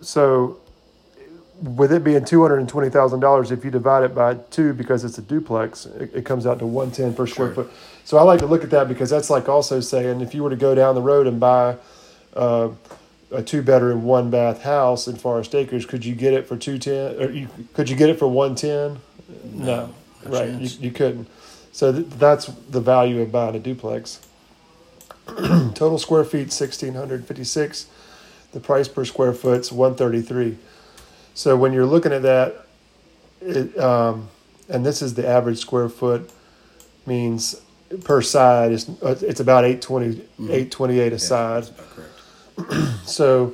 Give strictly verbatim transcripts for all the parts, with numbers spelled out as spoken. So with it being two hundred twenty thousand dollars, if you divide it by two, because it's a duplex, it, it comes out to one hundred ten per square sure. foot. So I like to look at that because that's like also saying if you were to go down the road and buy uh, a two bedroom, one bath house in Forest Acres, could you get it for two ten? Or you, could you get it for one ten? No, no right? You, you couldn't. So th- that's the value of buying a duplex. Total square feet one thousand six hundred fifty-six. The price per square foot is one hundred thirty-three. So when you're looking at that, it, um, and this is the average square foot, means per side is it's about eight hundred twenty, mm-hmm. eight hundred twenty-eight a yeah, side. That's about correct. So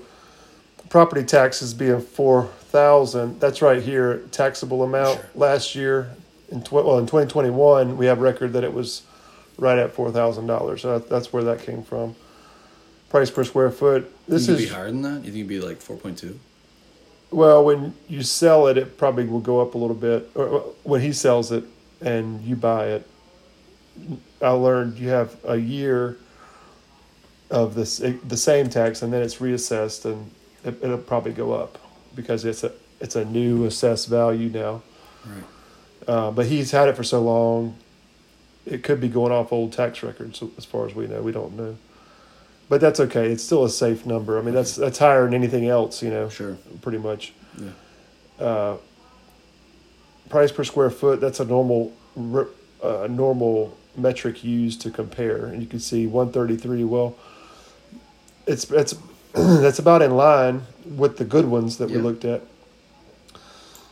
property taxes being four thousand, that's right here, taxable amount. Sure. Last year, in tw- well in twenty twenty-one, we have record that it was right at four thousand dollars. So that, that's where that came from. Price per square foot. This you is be higher than that. You think it'd be like four point two? Well, when you sell it, it probably will go up a little bit. Or when he sells it and you buy it, I learned you have a year of this the same tax, and then it's reassessed, and it, it'll probably go up because it's a it's a new assessed value now. Right. Uh, but he's had it for so long, it could be going off old tax records. As far as we know, we don't know. But that's okay. It's still a safe number. I mean, that's that's higher than anything else, you know. Sure. Pretty much. Yeah. Uh, price per square foot. That's a normal, uh, normal metric used to compare, and you can see one hundred thirty-three. Well, it's that's that's about in line with the good ones that yeah. we looked at.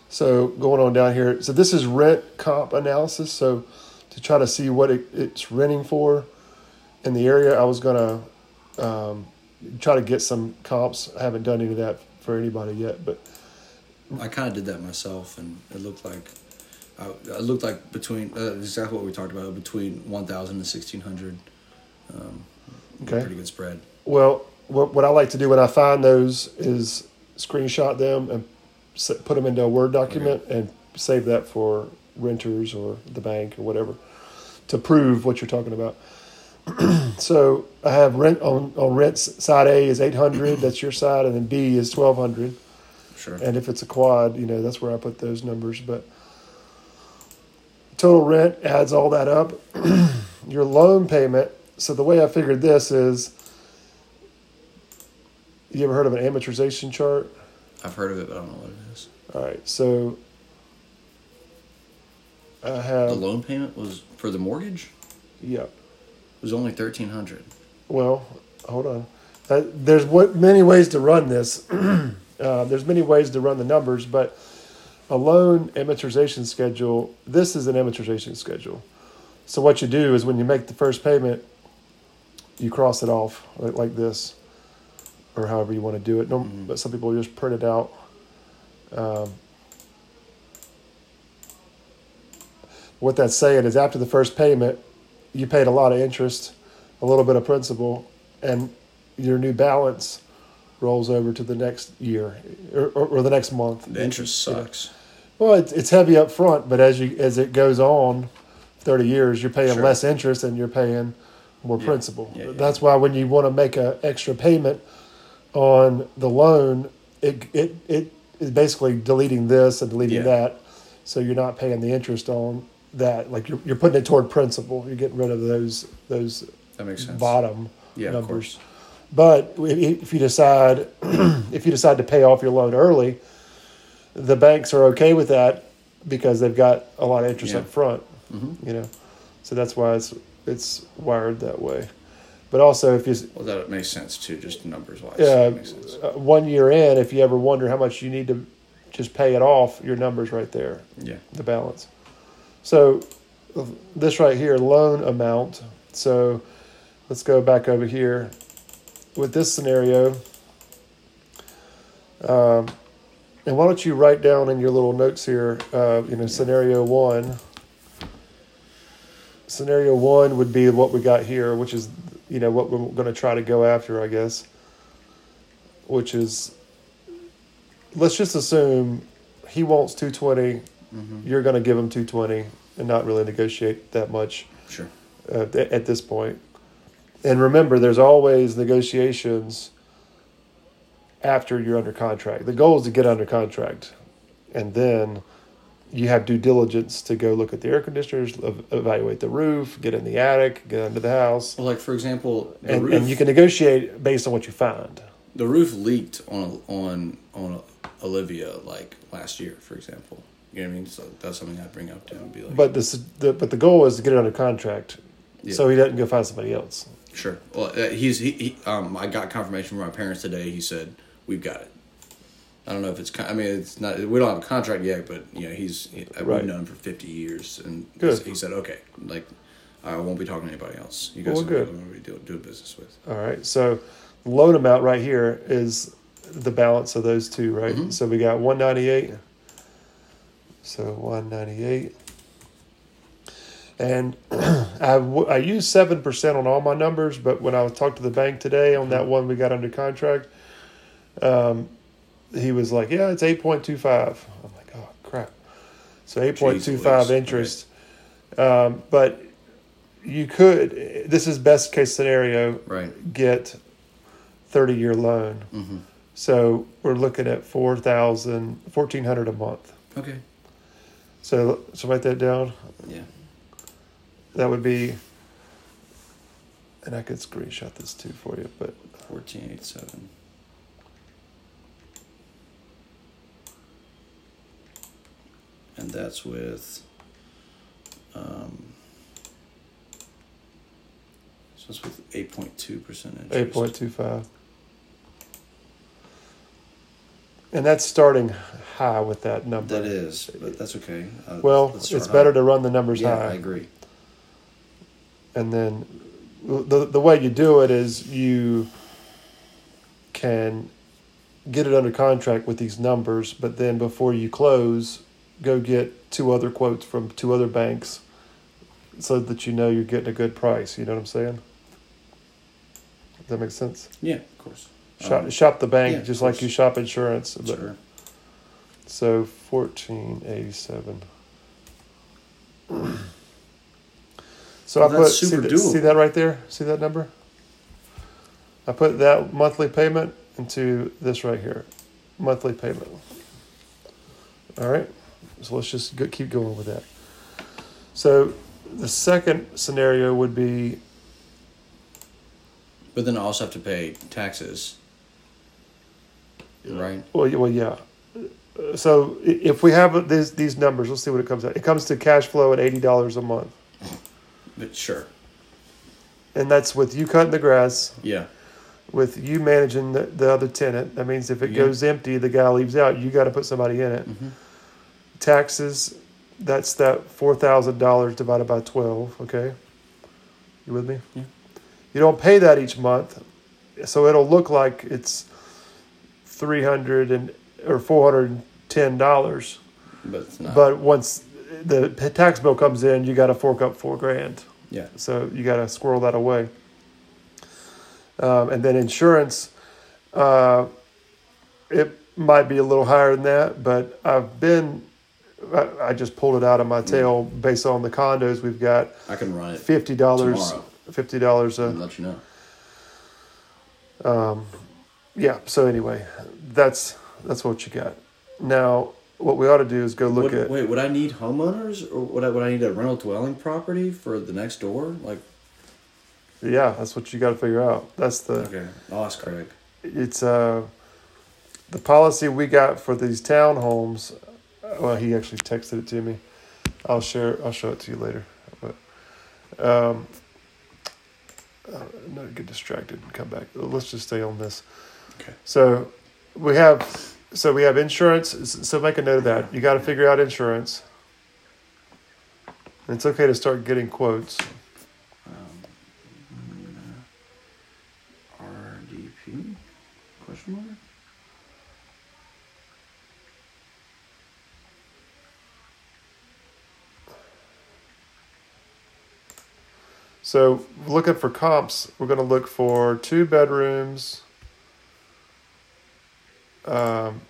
So going on down here. So this is rent comp analysis. So to try to see what it, it's renting for in the area, I was gonna. Um, try to get some comps. I haven't done any of that for anybody yet, but I kind of did that myself, and it looked like I it looked like between uh, exactly what we talked about, between one thousand and sixteen hundred. Um, okay, pretty good spread. Well, what what I like to do when I find those is screenshot them and put them into a Word document okay. and save that for renters or the bank or whatever to prove what you're talking about. So I have rent on, on rent side A is eight hundred, that's your side, and then B is twelve hundred. Sure. And if it's a quad, you know, that's where I put those numbers. But total rent adds all that up. Your loan payment. So the way I figured this is, you ever heard of an amortization chart? I've heard of it, but I don't know what it is. All right. So I have. The loan payment was for the mortgage? Yeah. It was only thirteen hundred dollars. Well, hold on. That, there's what, many ways to run this. uh, there's many ways to run the numbers, but a loan amortization schedule, this is an amortization schedule. So what you do is when you make the first payment, you cross it off like, like this or however you want to do it. No, mm-hmm. But some people just print it out. Um, what that's saying is after the first payment, you paid a lot of interest, a little bit of principal, and your new balance rolls over to the next year or, or, or the next month. The interest you, sucks. You know. Well, it's, it's heavy up front, but as you as it goes on, thirty years, you're paying sure. less interest and you're paying more yeah. principal. Yeah, yeah. That's why when you want to make an extra payment on the loan, it it it is basically deleting this and deleting yeah. that, so you're not paying the interest on. That like you're you're putting it toward principal. You're getting rid of those those that makes sense. Bottom yeah, numbers. But if you decide if you decide to pay off your loan early, the banks are okay with that because they've got a lot of interest yeah. up front. Mm-hmm. You know, so that's why it's it's wired that way. But also if you well that makes sense too, just numbers wise. Yeah, that makes sense. Uh, one year in, if you ever wonder how much you need to just pay it off, your number's right there. Yeah, the balance. So this right here, loan amount. So let's go back over here. With this scenario, um, and why don't you write down in your little notes here, uh, you know, scenario one. Scenario one would be what we got here, which is, you know, what we're going to try to go after, I guess, which is, let's just assume he wants two twenty. Mm-hmm. You're going to give them two twenty and not really negotiate that much sure. uh, th- at this point. And remember, there's always negotiations after you're under contract. The goal is to get under contract, and then you have due diligence to go look at the air conditioners, evaluate the roof, get in the attic, get under the house. Well, like, for example, the and, roof, and you can negotiate based on what you find. The roof leaked on on on Olivia like last year, for example. You know what I mean? So that's something I'd bring up to him and be like. But this, the but the goal is to get it under contract, yeah. So he doesn't go find somebody else. Sure. Well, uh, he's he, he. Um, I got confirmation from my parents today. He said we've got it. I don't know if it's. I mean, it's not. We don't have a contract yet, but you know, he's. I've right. known him for fifty years, and good. He said, "Okay, like, I won't be talking to anybody else. You guys well, are the one we do doing business with." All right. So, loan amount right here is the balance of those two, right? Mm-hmm. So we got one ninety eight. So one ninety eight, and I w- I use seven percent on all my numbers, but when I talked to the bank today on that one we got under contract, um. He was like, yeah, it's eight point two five. I'm like, oh, crap. So eight point two five interest. Right. Um, but you could, this is best case scenario, right. Get thirty-year loan. Mm-hmm. So we're looking at four thousand fourteen hundred dollars a month. Okay. So so write that down. Yeah. That would be, and I could screenshot this too for you, but. fourteen eighty-seven. And that's with, um, so it's with eight point two percent interest. eight point two five. And that's starting high with that number. That is, but that's okay. Uh, well, it's better high. To run the numbers yeah, high. Yeah, I agree. And then the the way you do it is you can get it under contract with these numbers, but then before you close, go get two other quotes from two other banks so that you know you're getting a good price. You know what I'm saying? Does that make sense? Yeah, of course. Shop, um, shop the bank yeah, just like you shop insurance. Sure. So fourteen eighty-seven. So well, I put see that, see that right there? See that number? I put that monthly payment into this right here. Monthly payment. All right. So let's just go, keep going with that. So the second scenario would be... But then I also have to pay taxes, right? Well, well yeah. So if we have these, these numbers, let's see what it comes out. It comes to cash flow at eighty dollars a month. But sure. And that's with you cutting the grass. Yeah. With you managing the, the other tenant. That means if it yeah. goes empty, the guy leaves out, you got to put somebody in it. Mm-hmm. Taxes, that's that four thousand dollars divided by twelve, okay? You with me? Yeah. You don't pay that each month, so it'll look like it's three hundred dollars and, or four hundred ten dollars. But it's not. But once the tax bill comes in, you got to fork up four grand. Yeah. So you got to squirrel that away. Um, and then insurance, uh, it might be a little higher than that, but I've been... I just pulled it out of my tail based on the condos we've got. I can run it fifty dollars tomorrow. fifty dollars a... I'll let you know. Um, yeah, so anyway, that's that's what you got. Now, what we ought to do is go look would, at... Wait, would I need homeowners? Or would I, would I need a rental dwelling property for the next door? Like, yeah, that's what you got to figure out. That's the... Okay, I'll ask Craig. It's uh, the policy we got for these townhomes... Well, he actually texted it to me. I'll share. I'll show it to you later. But um, I'm not get distracted and come back. Let's just stay on this. Okay. So we have. So we have insurance. So make a note of that. You got to figure out insurance. And it's okay to start getting quotes. Um, R D P? Question mark. So looking for comps, we're going to look for two bedrooms, um,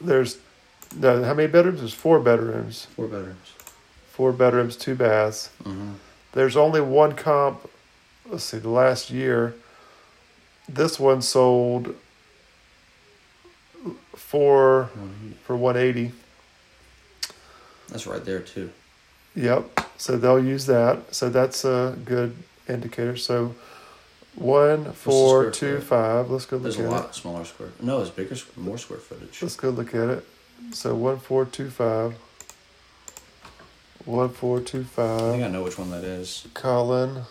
there's, no, how many bedrooms? There's four bedrooms. Four bedrooms. Four bedrooms, two baths. Mm-hmm. There's only one comp let's see, the last year, this one sold for for one eighty. That's right there too. Yep. So they'll use that. So that's a good indicator. So one, four, two, five. Let's go look at it. There's a lot smaller square. No, it's bigger, more square footage. Let's go look at it. So one, four, two, five. One, four, two, five. I think I know which one that is. Colin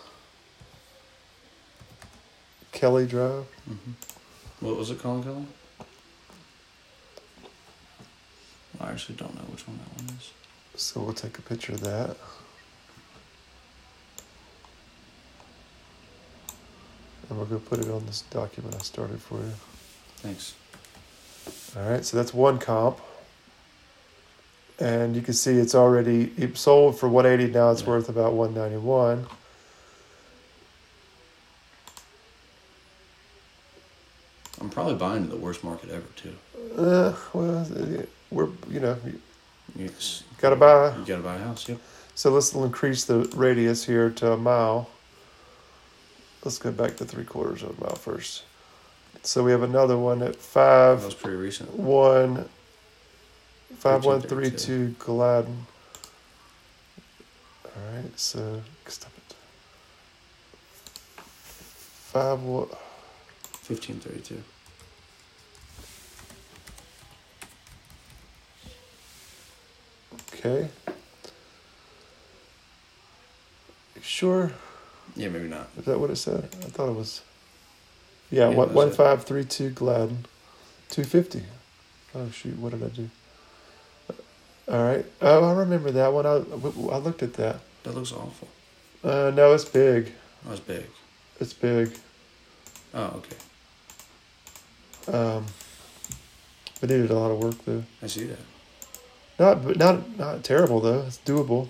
Kelly Drive. Mm-hmm. What was it, Colin Kelly? I actually don't know which one that one is. So we'll take a picture of that. And we're going to put it on this document I started for you. Thanks. All right, so that's one comp. And you can see it's already it sold for one eighty. Now it's yeah. worth about one ninety-one. I'm probably buying in the worst market ever, too. Uh, well, we're, you know, you got to buy. You got to buy a house, yeah. So let's increase the radius here to a mile. Let's go back to three quarters of a mile first. So we have another one at five. That was pretty recent. One, five, one, three, two, Gladden. All right, so stop it. Five, one. Fifteen, thirty-two. Okay. You sure? Yeah, maybe not. Is that what it said? I thought it was. Yeah, yeah one, one five three two Gladden, two fifty. Oh shoot! What did I do? All right. Oh, I remember that one. I I looked at that. That looks awful. Uh, no, it's big. Oh, it's big. It's big. Oh, okay. Um, but they did a lot of work though. I see that. Not not not terrible though. It's doable.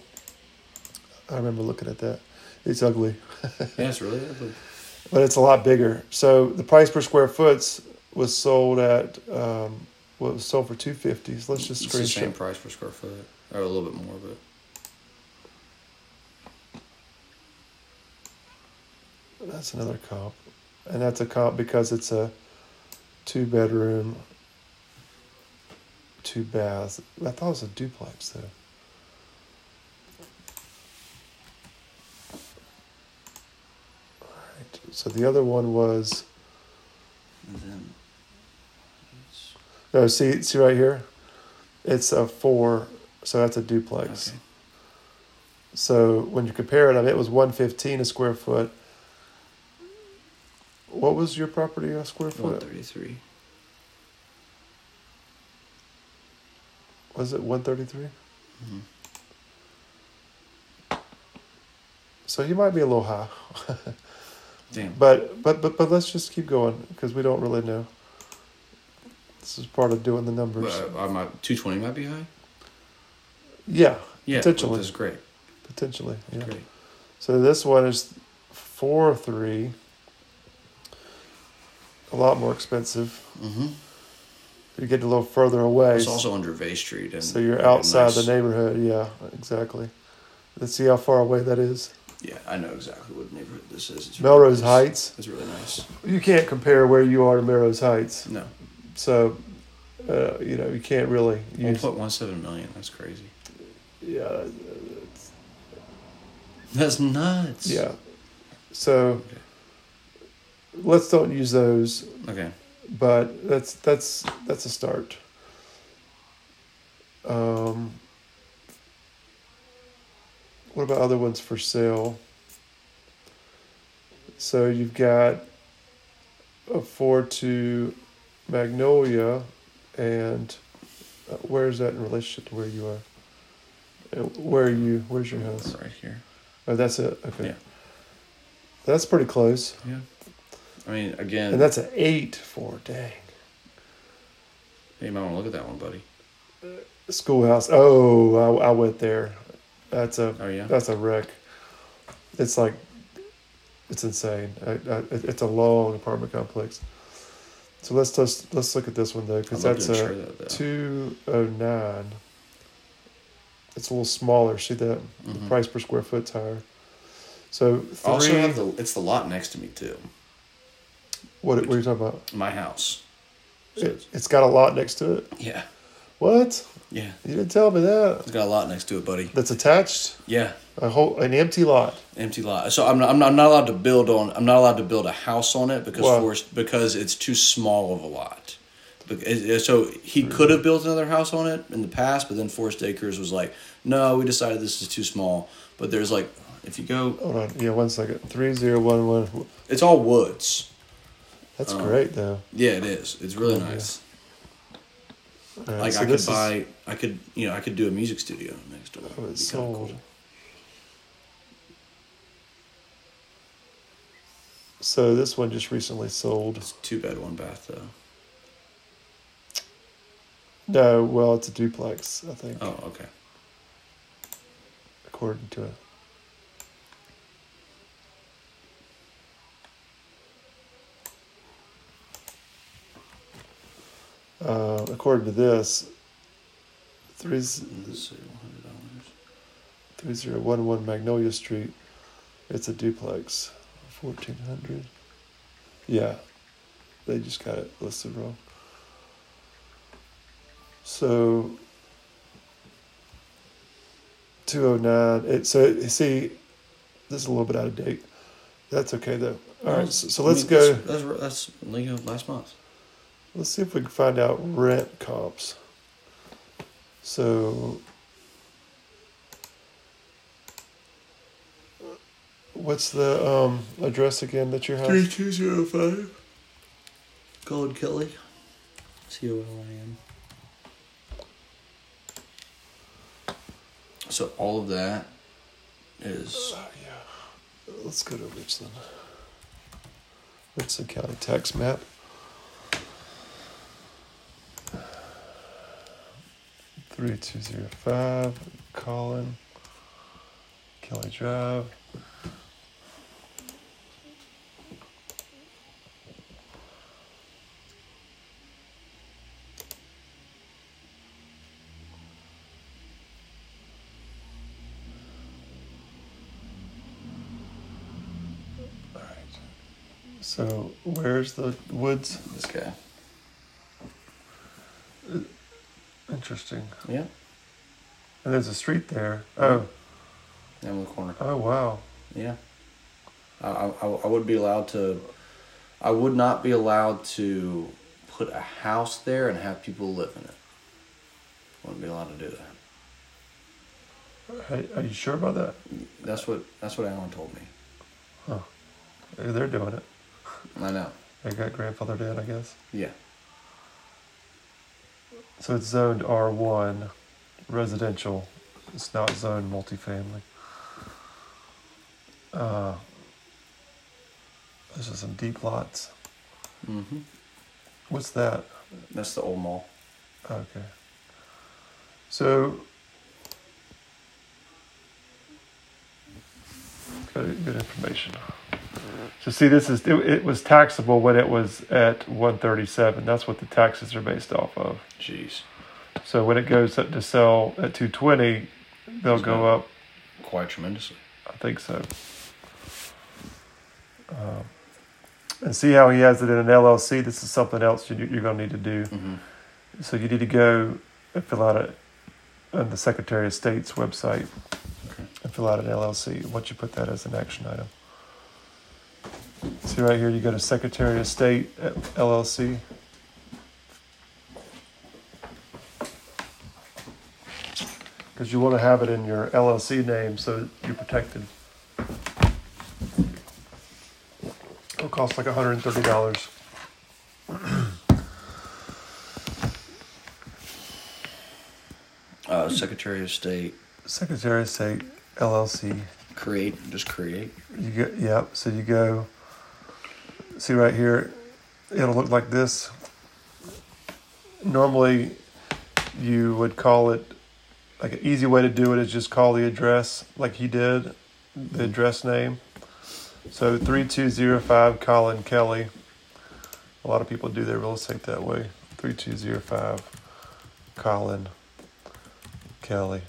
I remember looking at that. It's ugly. Yeah, it's really ugly. But it's a lot bigger. So the price per square foot was sold at um, well, it was sold for two fifty. So let's just screenshot. It's the same price per square foot, or a little bit more, but that's another comp, and that's a comp because it's a two bedroom. Two baths. I thought it was a duplex though. All right. So the other one was. Then, no, see, see right here, it's a four. So that's a duplex. Okay. So when you compare it, I mean, it was one fifteen a square foot. What was your property a square foot? One thirty three. Was it one thirty-three? Mm-hmm. So he might be a little high. Damn. But, but but but let's just keep going because we don't really know. This is part of doing the numbers. Uh, I might, two twenty might be high? Yeah. Yeah, potentially. Well, this is great. Potentially, yeah. Great. So this one is four three. A lot more expensive. Mm-hmm. You get a little further away. It's also under Vay Street. And, so you're outside nice... the neighborhood. Yeah, exactly. Let's see how far away that is. Yeah, I know exactly what neighborhood this is. It's Melrose really nice. Heights. It's really nice. You can't compare where you are to Melrose Heights. No. So, uh, you know, you can't really use... one point one seven million. That's crazy. Yeah. That's, that's nuts. Yeah. So, okay. Let's don't use those. Okay. But that's that's that's a start. Um, what about other ones for sale? So you've got a four two Magnolia, and uh, where is that in relationship to where you are? Where are you? Where's your house? Right here. Oh, that's it. Okay. Yeah. That's pretty close. Yeah. I mean, again... And that's an eight for, dang. You might want to look at that one, buddy. Schoolhouse. Oh, I, I went there. That's a oh, yeah? that's a wreck. It's like, it's insane. I, I, it's a long apartment complex. So let's just, let's look at this one, though, because that's a that, two oh nine. It's a little smaller. See that? Mm-hmm. The price per square foot's higher. So three, also have the it's the lot next to me too. What, what are you talking about? My house. So it, it's got a lot next to it? Yeah. What? Yeah. You didn't tell me that. It's got a lot next to it, buddy. That's attached? Yeah. A whole an empty lot. Empty lot. So I'm not, I'm not, I'm not allowed to build on I'm not allowed to build a house on it because wow. Forest, because it's too small of a lot. So he could have built another house on it in the past, but then Forest Acres was like, no, we decided this is too small. But there's like, if you go... Hold on. Yeah, one second. three zero one one It's all woods. That's um, great, though. Yeah, it is. It's really oh, nice. Yeah. Right, like, so I could buy... Is... I could, you know, I could do a music studio next door. Oh, it's sold. Cool. So this one just recently sold. It's two bed, one bath, though. No, well, it's a duplex, I think. Oh, okay. According to it. Uh, according to this, three zero one one Magnolia Street, it's a duplex, fourteen hundred. Yeah, they just got it listed wrong. So two oh nine. It so see, this is a little bit out of date. That's okay though. All right, so, so let's I mean, go. That's that's, that's you know, last month. Let's see if we can find out rent comps. So, what's the um, address again that your house? Three two zero five. Colin Kelly. C O L I N. So all of that is. Uh, yeah. Let's go to Richland. Richland County tax map. three two zero five Colin Kelly Drive. All right. So where's the woods? This guy. Uh, Interesting. Yeah. And there's a street there. Oh. Yeah, in the corner. Oh, wow. Yeah. I, I I would be allowed to... I would not be allowed to put a house there and have people live in it. Wouldn't be allowed to do that. Are, are you sure about that? That's what that's what Alan told me. Huh. They're doing it. I know. They got grandfathered in, I guess. Yeah. So it's zoned R one, residential. It's not zoned multifamily. Uh, those are some deep lots. Mm-hmm. What's that? That's the old mall. Okay. So, good, good information. So see, this is it, it was taxable when it was at one thirty-seven. That's what the taxes are based off of. Jeez. So when it goes up to sell at two twenty, they'll it's go up quite tremendously. I think so. Um, and see how he has it in an L L C. This is something else you, you're going to need to do. Mm-hmm. So you need to go and fill out a on the Secretary of State's website okay. and fill out an L L C. Once you put that as an action item. See right here, you go to Secretary of State L L C. Because you want to have it in your L L C name so you're protected. It'll cost like one hundred thirty dollars. uh, Secretary of State. Secretary of State L L C. Create, just create. You go, yeah, so you go... See right here, it'll look like this. Normally, you would call it, like an easy way to do it is just call the address like he did, the address name. So three two zero five Colin Kelly. A lot of people do their real estate that way. three two zero five Colin Kelly.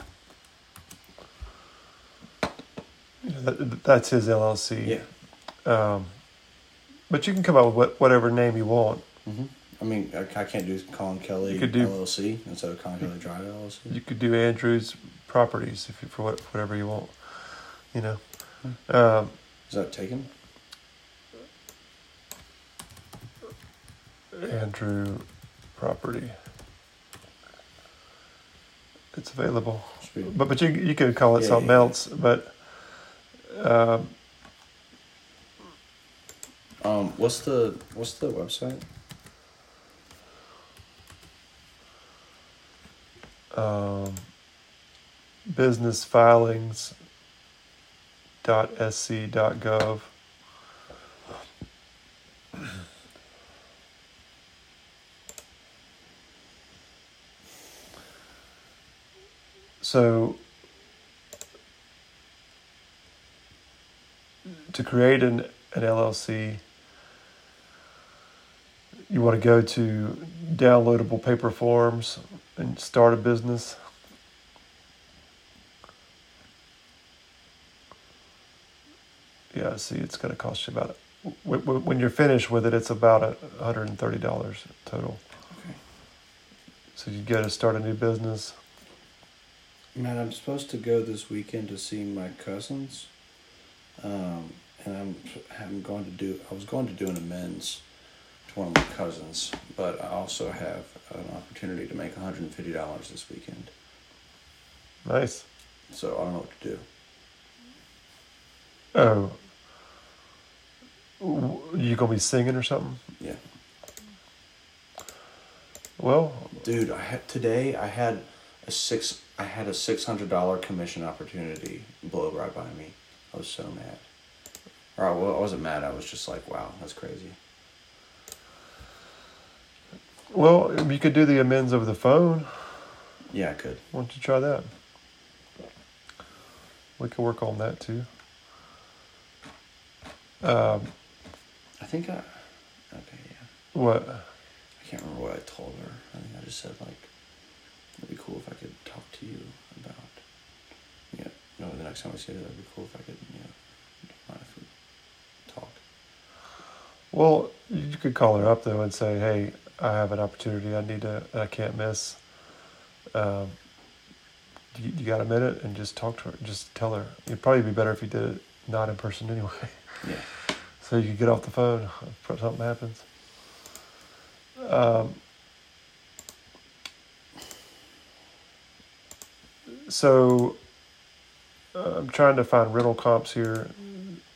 That, that's his L L C. Yeah. Um, but you can come up with whatever name you want. Mm-hmm. I mean, I, I can't do Colin Kelly do, L L C instead of Colin Kelly Drive L L C. You could do Andrew's Properties if you, for what, whatever you want. You know. Mm-hmm. Um, Is that taken? Andrew Property. It's available. Sweet. But but you you could call it yeah, something yeah. else. But. Um, um. What's the What's the website? Um, business filings dot sc dot gov. So to create an, an L L C, you want to go to downloadable paper forms and start a business. Yeah, see, it's going to cost you about, when you're finished with it, it's about one hundred thirty dollars total. Okay. So you go to start a new business. Man, I'm supposed to go this weekend to see my cousins. Um, and I'm I'm going to do I was going to do an amends to one of my cousins, but I also have an opportunity to make one hundred fifty dollars this weekend. Nice. So I don't know what to do. Oh. You gonna be singing or something? Yeah. Well, dude, I had today I had a six I had a six hundred dollars commission opportunity blow right by me. I was so mad. Or I, well, I wasn't mad. I was just like, wow, that's crazy. Well, you could do the amends over the phone. Yeah, I could. Why don't you try that? We could work on that too. Um, I think I... Okay, yeah. What? I can't remember what I told her. I think I just said, like, it'd be cool if I could talk to you about... Yeah, you know, the next time I see it, it'd be cool if I could, you know, mind if we talk. Well, you could call her up, though, and say, hey, I have an opportunity I need to... I can't miss. Um, you, you got a minute? And just talk to her. Just tell her. It'd probably be better if you did it not in person anyway. Yeah. So you could get off the phone if something happens. Um... So uh, I'm trying to find rental comps here.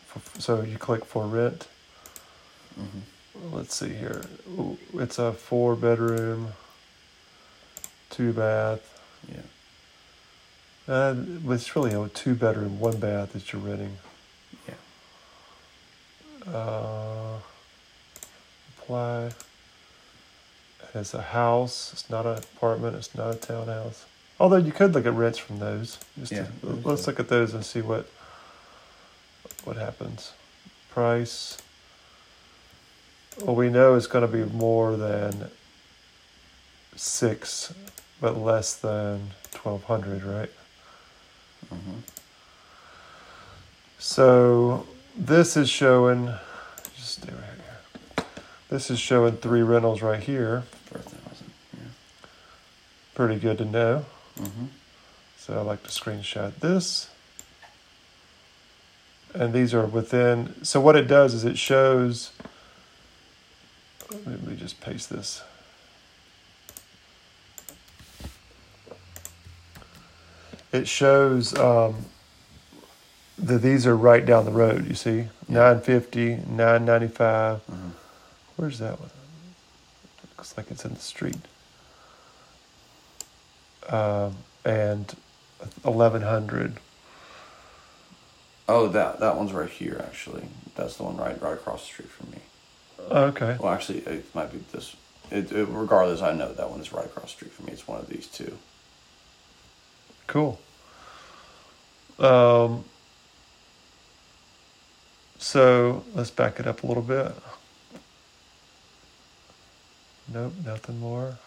For, so you click for rent. Mm-hmm. Well, let's see here. Ooh, it's a four bedroom, two bath. Yeah. Uh, it's really a two bedroom, one bath that you're renting. Yeah. Uh, apply. It's a house. It's not an apartment. It's not a townhouse. Although you could look at rents from those. Just yeah, to, let's look at those and see what what happens. Price. Well, we know it's going to be more than six, but less than twelve hundred, right? Mm-hmm. So this is showing. Just stay right here. This is showing three rentals right here. Four thousand. Yeah. Pretty good to know. Mm-hmm. So I like to screenshot this, and these are within. So what it does is it shows. Let me just paste this. It shows um, that these are right down the road. You see, yeah. nine fifty, nine ninety-five. Mm-hmm. Where's that one? It looks like it's in the street. Um, and eleven hundred. Oh, that that one's right here, actually. That's the one right right across the street from me. Uh, okay. Well, actually, it might be this. It, it, regardless, I know that one is right across the street from me. It's one of these two. Cool. Um. So, let's back it up a little bit. Nope, nothing more.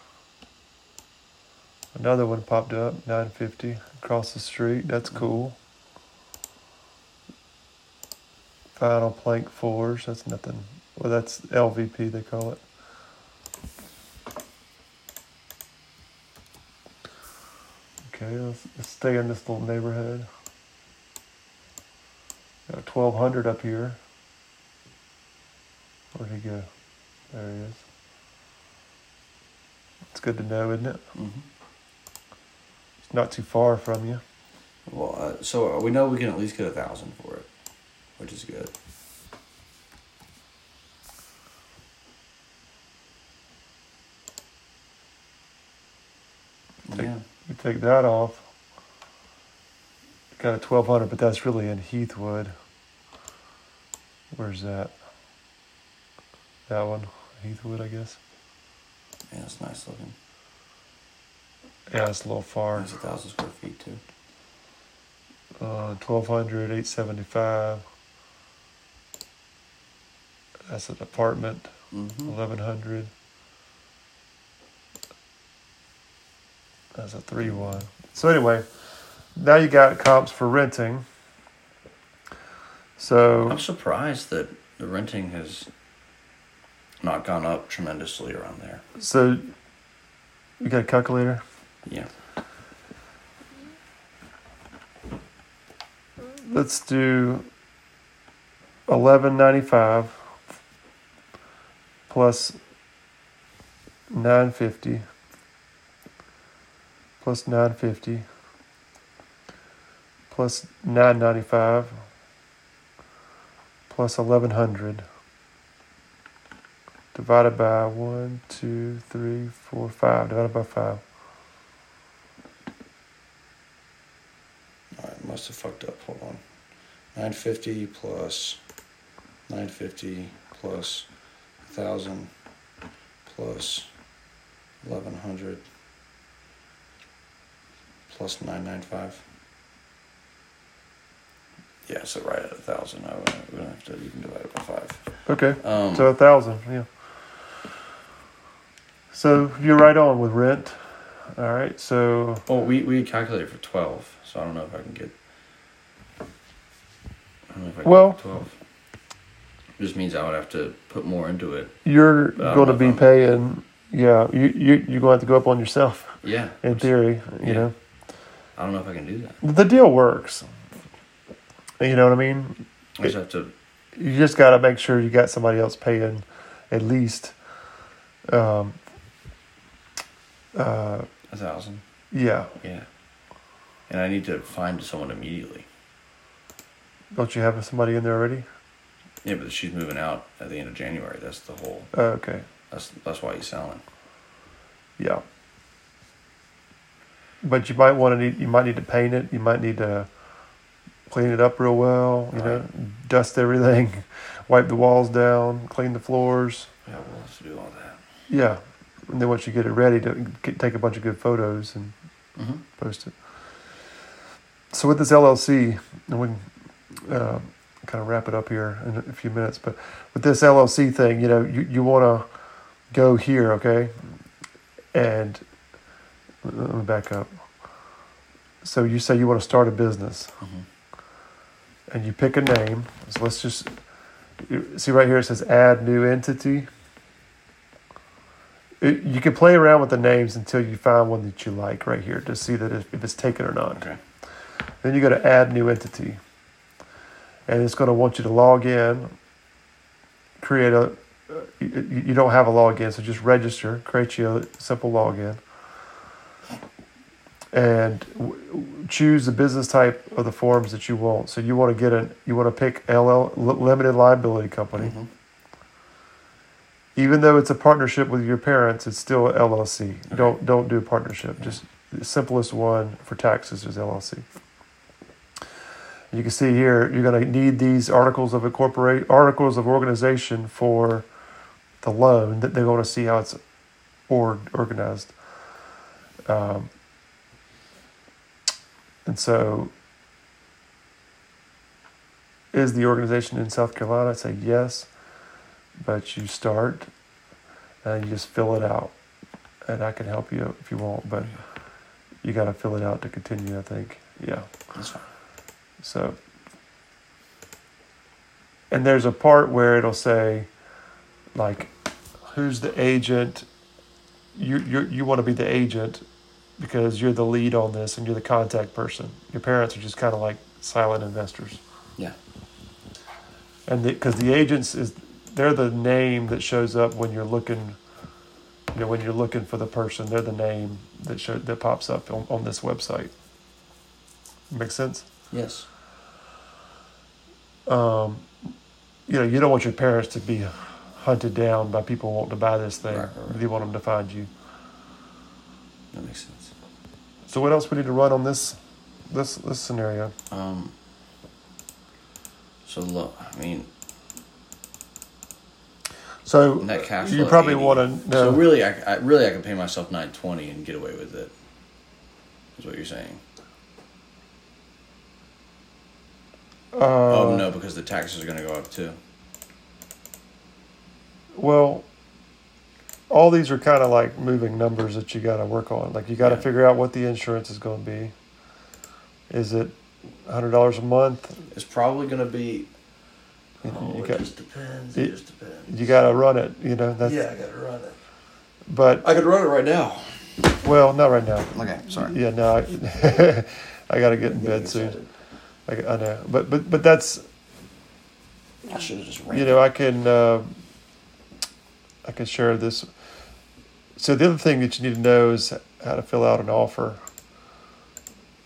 Another one popped up, nine fifty, across the street. That's cool. Vinyl plank fours, that's nothing. Well, that's L V P, they call it. Okay, let's, let's stay in this little neighborhood. Got twelve hundred up here. Where'd he go? There he is. It's good to know, isn't it? Mm-hmm. It's not too far from you. Well, uh, so we know we can at least get a thousand for it, which is good. Yeah. We take that off. Got a twelve hundred, but that's really in Heathwood. Where's that? That one, Heathwood, I guess. Yeah, it's nice looking. Yeah, it's a little far. It's a thousand square feet too. Uh, twelve hundred, eight seventy-five. That's an apartment. Mm-hmm. eleven hundred. That's a three one. So anyway, now you got comps for renting. So I'm surprised that the renting has not gone up tremendously around there. So you got a calculator? Yeah. Let's do eleven ninety-five plus nine fifty plus nine fifty plus nine ninety-five plus eleven hundred divided by one, two, three, four, five, divided by five. All right, must have fucked up. Hold on. nine fifty plus nine fifty plus one thousand plus eleven hundred plus nine ninety-five. Yeah, so right at one thousand. I wouldn't, wouldn't have to even divide it by five. Okay, um, so one thousand, yeah. So you're right on with rent. All right, so... Well, we, we calculated for twelve, so I don't know if I can get... I don't know if I can well, get twelve. It just means I would have to put more into it. You're going to be paying... Yeah, you, you, you're going to have to go up on yourself. Yeah. In theory, you yeah. know. I don't know if I can do that. The deal works. You know what I mean? I just have to... You just got to make sure you got somebody else paying at least... Um, uh, a thousand? Yeah. Yeah. And I need to find someone immediately. Don't you have somebody in there already? Yeah, but she's moving out at the end of January. That's the whole... Uh, okay. That's, that's why he's selling. Yeah. But you might want to need... You might need to paint it. You might need to... Clean it up real well, you right. know, dust everything, wipe the walls down, clean the floors. Yeah, we'll have to do all that. Yeah. And then once you get it ready, to get, take a bunch of good photos and mm-hmm. post it. So with this L L C, and we can uh, kind of wrap it up here in a few minutes, but with this L L C thing, you know, you, you want to go here, okay? And let me back up. So you say you want to start a business. Mm-hmm. And you pick a name. So let's just see right here. It says add new entity. It, you can play around with the names until you find one that you like right here to see that if, if it's taken or not. Okay. Then you go to add new entity. And it's going to want you to log in. Create a, you, you don't have a login, so just register. Create you a simple login. And w- choose the business type of the forms that you want. So you want to get a, you want to pick L L limited liability company. Mm-hmm. Even though it's a partnership with your parents, it's still L L C. Okay. Don't don't do a partnership. Yeah. Just the simplest one for taxes is L L C. You can see here you're going to need these articles of incorporate articles of organization for the loan that they want to see how it's or organized. Um, And so, is the organization in South Carolina? I say yes, but you start and you just fill it out. And I can help you if you want, but you got to fill it out to continue, I think. Yeah. That's fine. So, And there's a part where it'll say, like, who's the agent? You you you want to be the agent because you're the lead on this and you're the contact person. Your parents are just kind of like silent investors. Yeah. And because the, the agents is they're the name that shows up when you're looking, you know, when you're looking for the person. They're the name that show that pops up on, on this website. Make sense? Yes. Um, you know, you don't want your parents to be hunted down by people wanting to buy this thing. Right, right, right. You want them to find you. That makes sense. So what else we need to run on this, this, this scenario? Um. So look, I mean. So net cash flow, you probably want to. No. So really, I, I really I can pay myself nine twenty and get away with it. Is what you're saying? Uh, oh, no, because the taxes are going to go up, too. Well, all these are kind of like moving numbers that you got to work on. Like, you got to yeah. figure out what the insurance is going to be. Is it one hundred dollars a month? It's probably going to be... Oh, you it got, just depends. It, it just depends. You got to run it, you know? That's, yeah, I got to run it. But I could run it right now. Well, not right now. Okay, sorry. Yeah, no, I, I got to get in bed excited. soon. I, I know, but but but that's. I should have just ran. You know, I can. Uh, I can share this. So the other thing that you need to know is how to fill out an offer.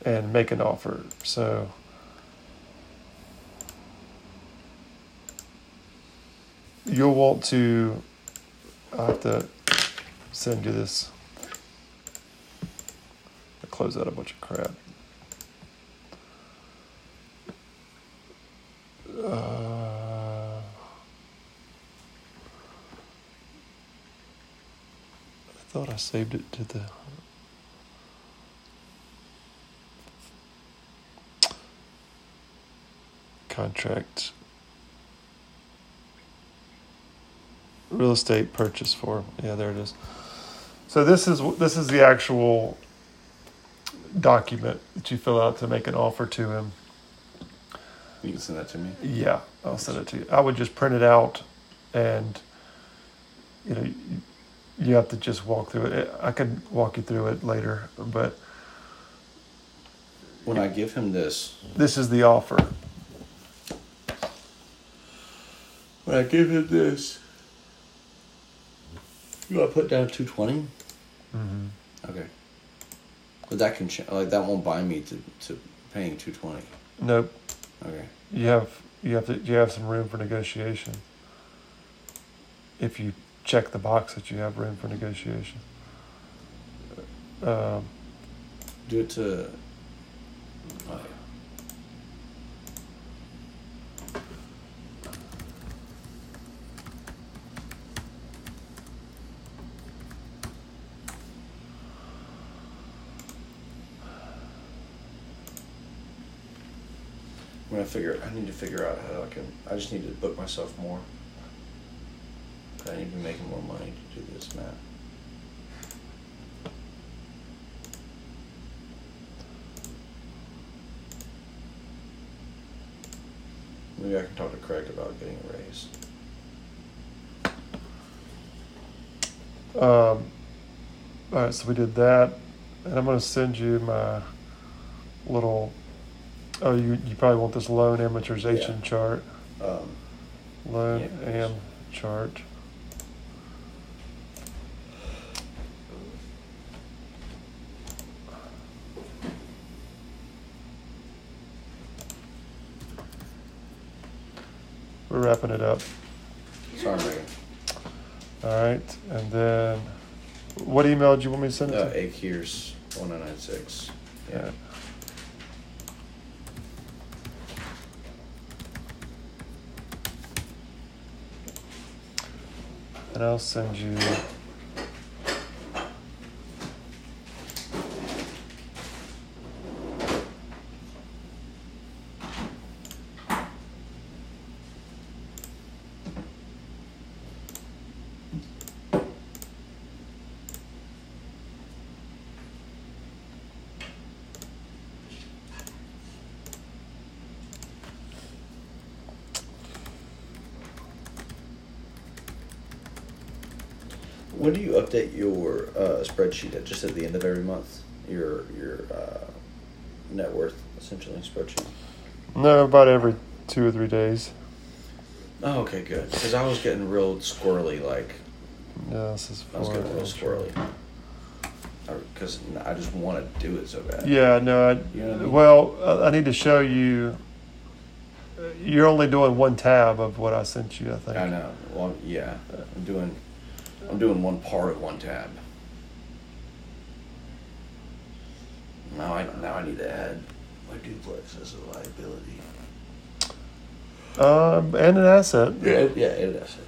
And make an offer. So. You'll want to. I have to send you this. I'll close out a bunch of crap. Uh, I thought I saved it to the. Contract. Real estate purchase form. Yeah, there it is. So this is this is the actual document that you fill out to make an offer to him. You can send that to me? Yeah, I'll send it to you. I would just print it out, and you know, you have to just walk through it. I could walk you through it later, but when I give him this, this is the offer. When I give him this, you gotta put down two twenty. Mm-hmm. Okay, but that can ch- like that won't buy me to to paying two twenty. Nope. Okay. You have you have to you have some room for negotiation. If you check the box that you have room for negotiation. Um, Do it to. Oh, yeah. I'm gonna figure. I need to figure out how I can. I just need to book myself more. I need to be making more money to do this map. Maybe I can talk to Craig about getting a raise. Um. All right, so we did that, and I'm gonna send you my little. Oh, you you probably want this loan amortization yeah. chart. Um, loan yeah, am chart. We're wrapping it up. Sorry, Megan. All right, and then what email do you want me to send it uh, to? Acres one nine nine six. Yeah. yeah. And I'll send you When do you update your uh, spreadsheet at? Just at the end of every month? Your your uh, net worth, essentially, spreadsheet? No, about every two or three days. Oh, okay, good. Because I was getting real squirrely, like... Yeah, this is... I was getting real squirrely. Because I, I just want to do it so bad. Yeah, no, I, you know what I mean? Well, I need to show you... You're only doing one tab of what I sent you, I think. I know. Well, yeah, I'm doing... I'm doing one part of one tab. Now I now I need to add my duplex as a liability. Um, and an asset. Yeah, yeah, and an asset.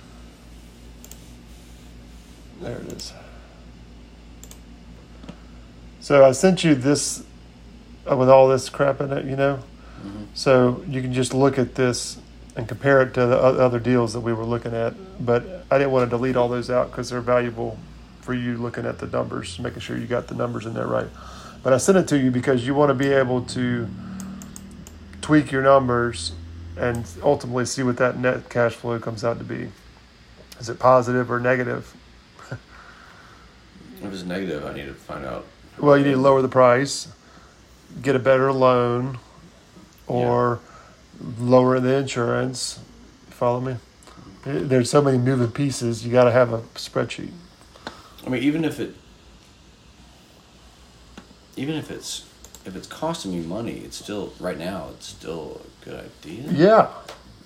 There it is. So I sent you this uh, with all this crap in it, you know. Mm-hmm. So you can just look at this and compare it to the other deals that we were looking at. But I didn't want to delete all those out because they're valuable for you looking at the numbers, making sure you got the numbers in there right. But I sent it to you because you want to be able to tweak your numbers and ultimately see what that net cash flow comes out to be. Is it positive or negative? If it's negative, I need to find out. Well, you need to lower the price, get a better loan, or... Yeah. Lower the insurance. Follow me? There's so many moving pieces. You got to have a spreadsheet. I mean, even if it, even if it's, if it's costing you money, it's still right now. It's still a good idea. Yeah.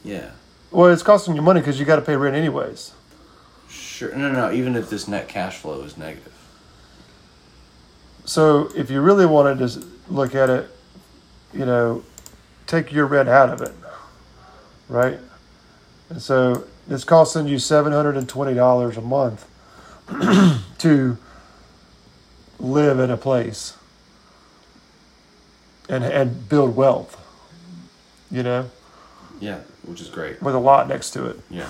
Yeah. Well, it's costing you money because you got to pay rent anyways. Sure. No, no. Even if this net cash flow is negative. So if you really wanted to look at it, you know. Take your rent out of it, right? And so it's costing you seven hundred twenty dollars a month to live in a place and and build wealth, you know? Yeah, which is great. With a lot next to it. Yeah.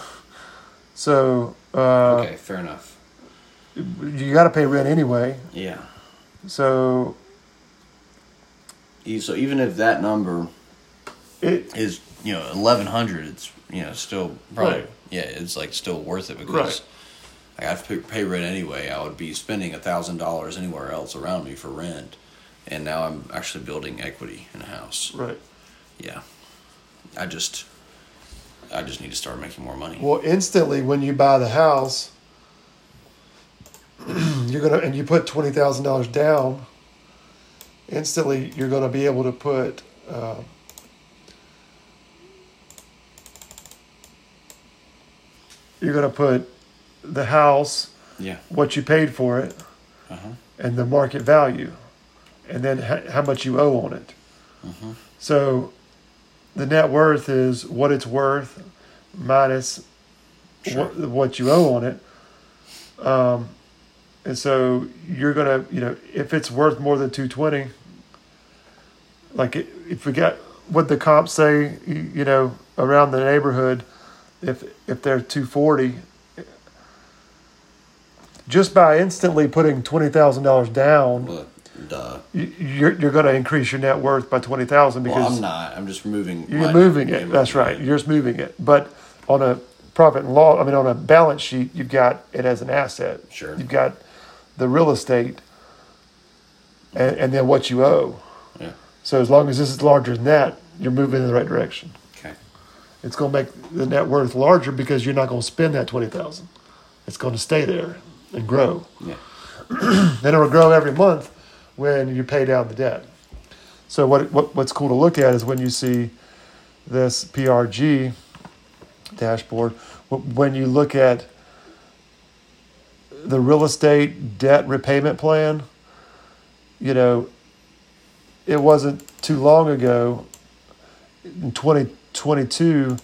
So... Uh, okay, fair enough. You got to pay rent anyway. Yeah. So... So even if that number... It is, you know, eleven hundred. It's, you know, still probably, right. Yeah, it's like still worth it because right. I have to pay rent anyway. I would be spending a thousand dollars anywhere else around me for rent, and now I'm actually building equity in a house. Right. Yeah. I just, I just need to start making more money. Well, instantly when you buy the house, you're gonna and you put twenty thousand dollars down. Instantly, you're gonna be able to put. Uh, You're going to put the house, yeah. what you paid for it, uh-huh. and the market value, and then ha- how much you owe on it. Uh-huh. So the net worth is what it's worth minus sure. what, what you owe on it. Um, and so you're going to, you know, if it's worth more than two twenty, like it, if we got what the comps say, you, you know, around the neighborhood, If if they're two forty, just by instantly putting twenty thousand dollars down, well, duh. You, you're you're going to increase your net worth by twenty thousand dollars because well, I'm not. I'm just moving. You're moving it. That's right. You're just moving it. But on a profit and loss, I mean, on a balance sheet, you've got it as an asset. Sure. You've got the real estate, and, and then what you owe. Yeah. So as long as this is larger than that, you're moving in the right direction. It's going to make the net worth larger because you're not going to spend that twenty thousand dollars. It's going to stay there and grow. Yeah. Then it will grow every month when you pay down the debt. So what, what what's cool to look at is when you see this P R G dashboard, when you look at the real estate debt repayment plan, you know, it wasn't too long ago, in twenty twenty-two,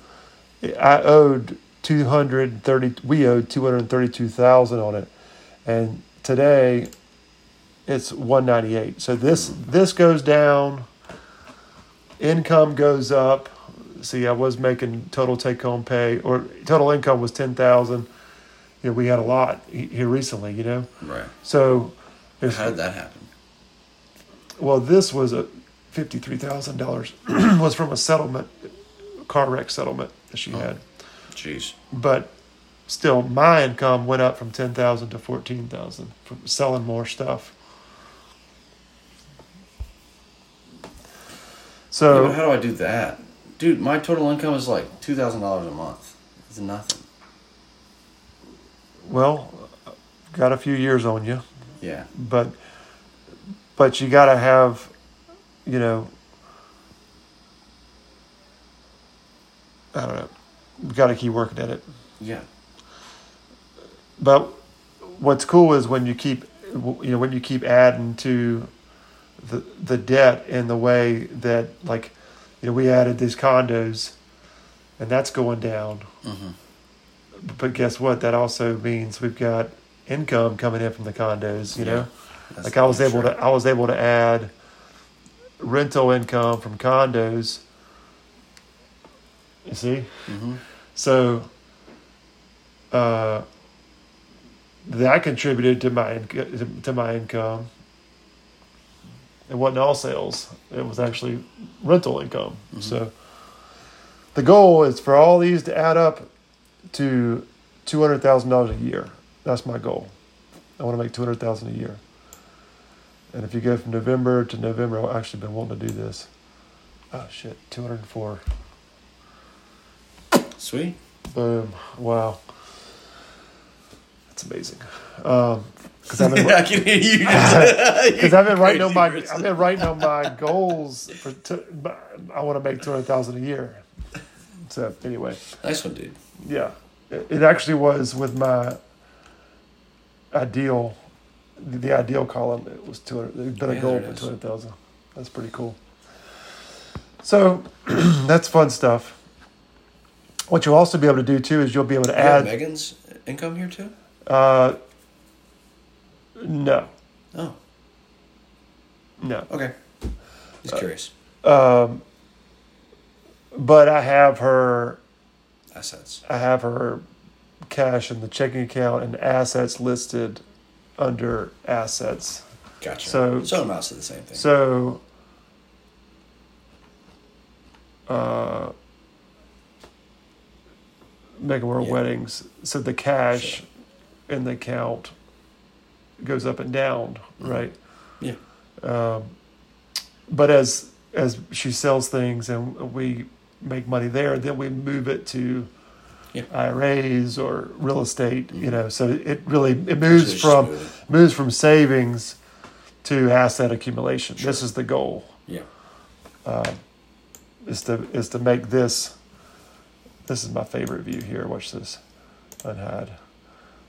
I owed two hundred thirty. We owed two hundred thirty-two thousand on it, and today it's one ninety-eight. So this this goes down. Income goes up. See, I was making total take home pay or total income was ten thousand. You know, we had a lot here recently. You know, right? So how did that happen? Well, this was a fifty-three thousand dollars was from a settlement. Car wreck settlement that she oh, had. Jeez. But still my income went up from ten thousand dollars to fourteen thousand dollars from selling more stuff. So yeah, how do I do that? Dude, my total income is like two thousand dollars a month. It's nothing. Well, got a few years on you. Yeah. But but you got to have, you know, I don't know. You got to keep working at it. Yeah. But what's cool is when you keep, you know, when you keep adding to the the debt in the way that, like, you know, we added these condos and that's going down. Mm-hmm. But guess what? That also means we've got income coming in from the condos, you yeah, know, like I was able sure. to, I was able to add rental income from condos. You see? Mm-hmm. So, uh, that contributed to my, to my income. It wasn't all sales. It was actually rental income. Mm-hmm. So the goal is for all these to add up to two hundred thousand dollars a year. That's my goal. I want to make two hundred thousand dollars a year. And if you go from November to November, I've actually been wanting to do this. Oh, shit, two hundred four. Sweet. Boom. Wow. That's amazing. Um, Cause I've been, I can hear you. Because I've been writing on my, person. I've been writing on my goals for. T- I want to make two hundred thousand a year. So anyway, nice one, dude. Yeah, it, it actually was with my ideal, the ideal column. It was two hundred. It's been yeah, a goal for two hundred thousand. That's pretty cool. So that's fun stuff. What you'll also be able to do too is you'll be able to you add have Megan's income here too. Uh. No. Oh. No. Okay. Just curious. Uh, um. But I have her assets. I have her cash in the checking account and assets listed under assets. Gotcha. So so amounts to the same thing. So. Uh. Mega World yeah. Weddings. So the cash sure. in the account goes up and down, right? Yeah. Um, but as as she sells things and we make money there, then we move it to yeah. I R As or real estate, mm-hmm. you know. So it really it moves from smooth. moves from savings to asset accumulation. Sure. This is the goal. Yeah. Uh, is to is to make this. This is my favorite view here. Watch this. Unhide.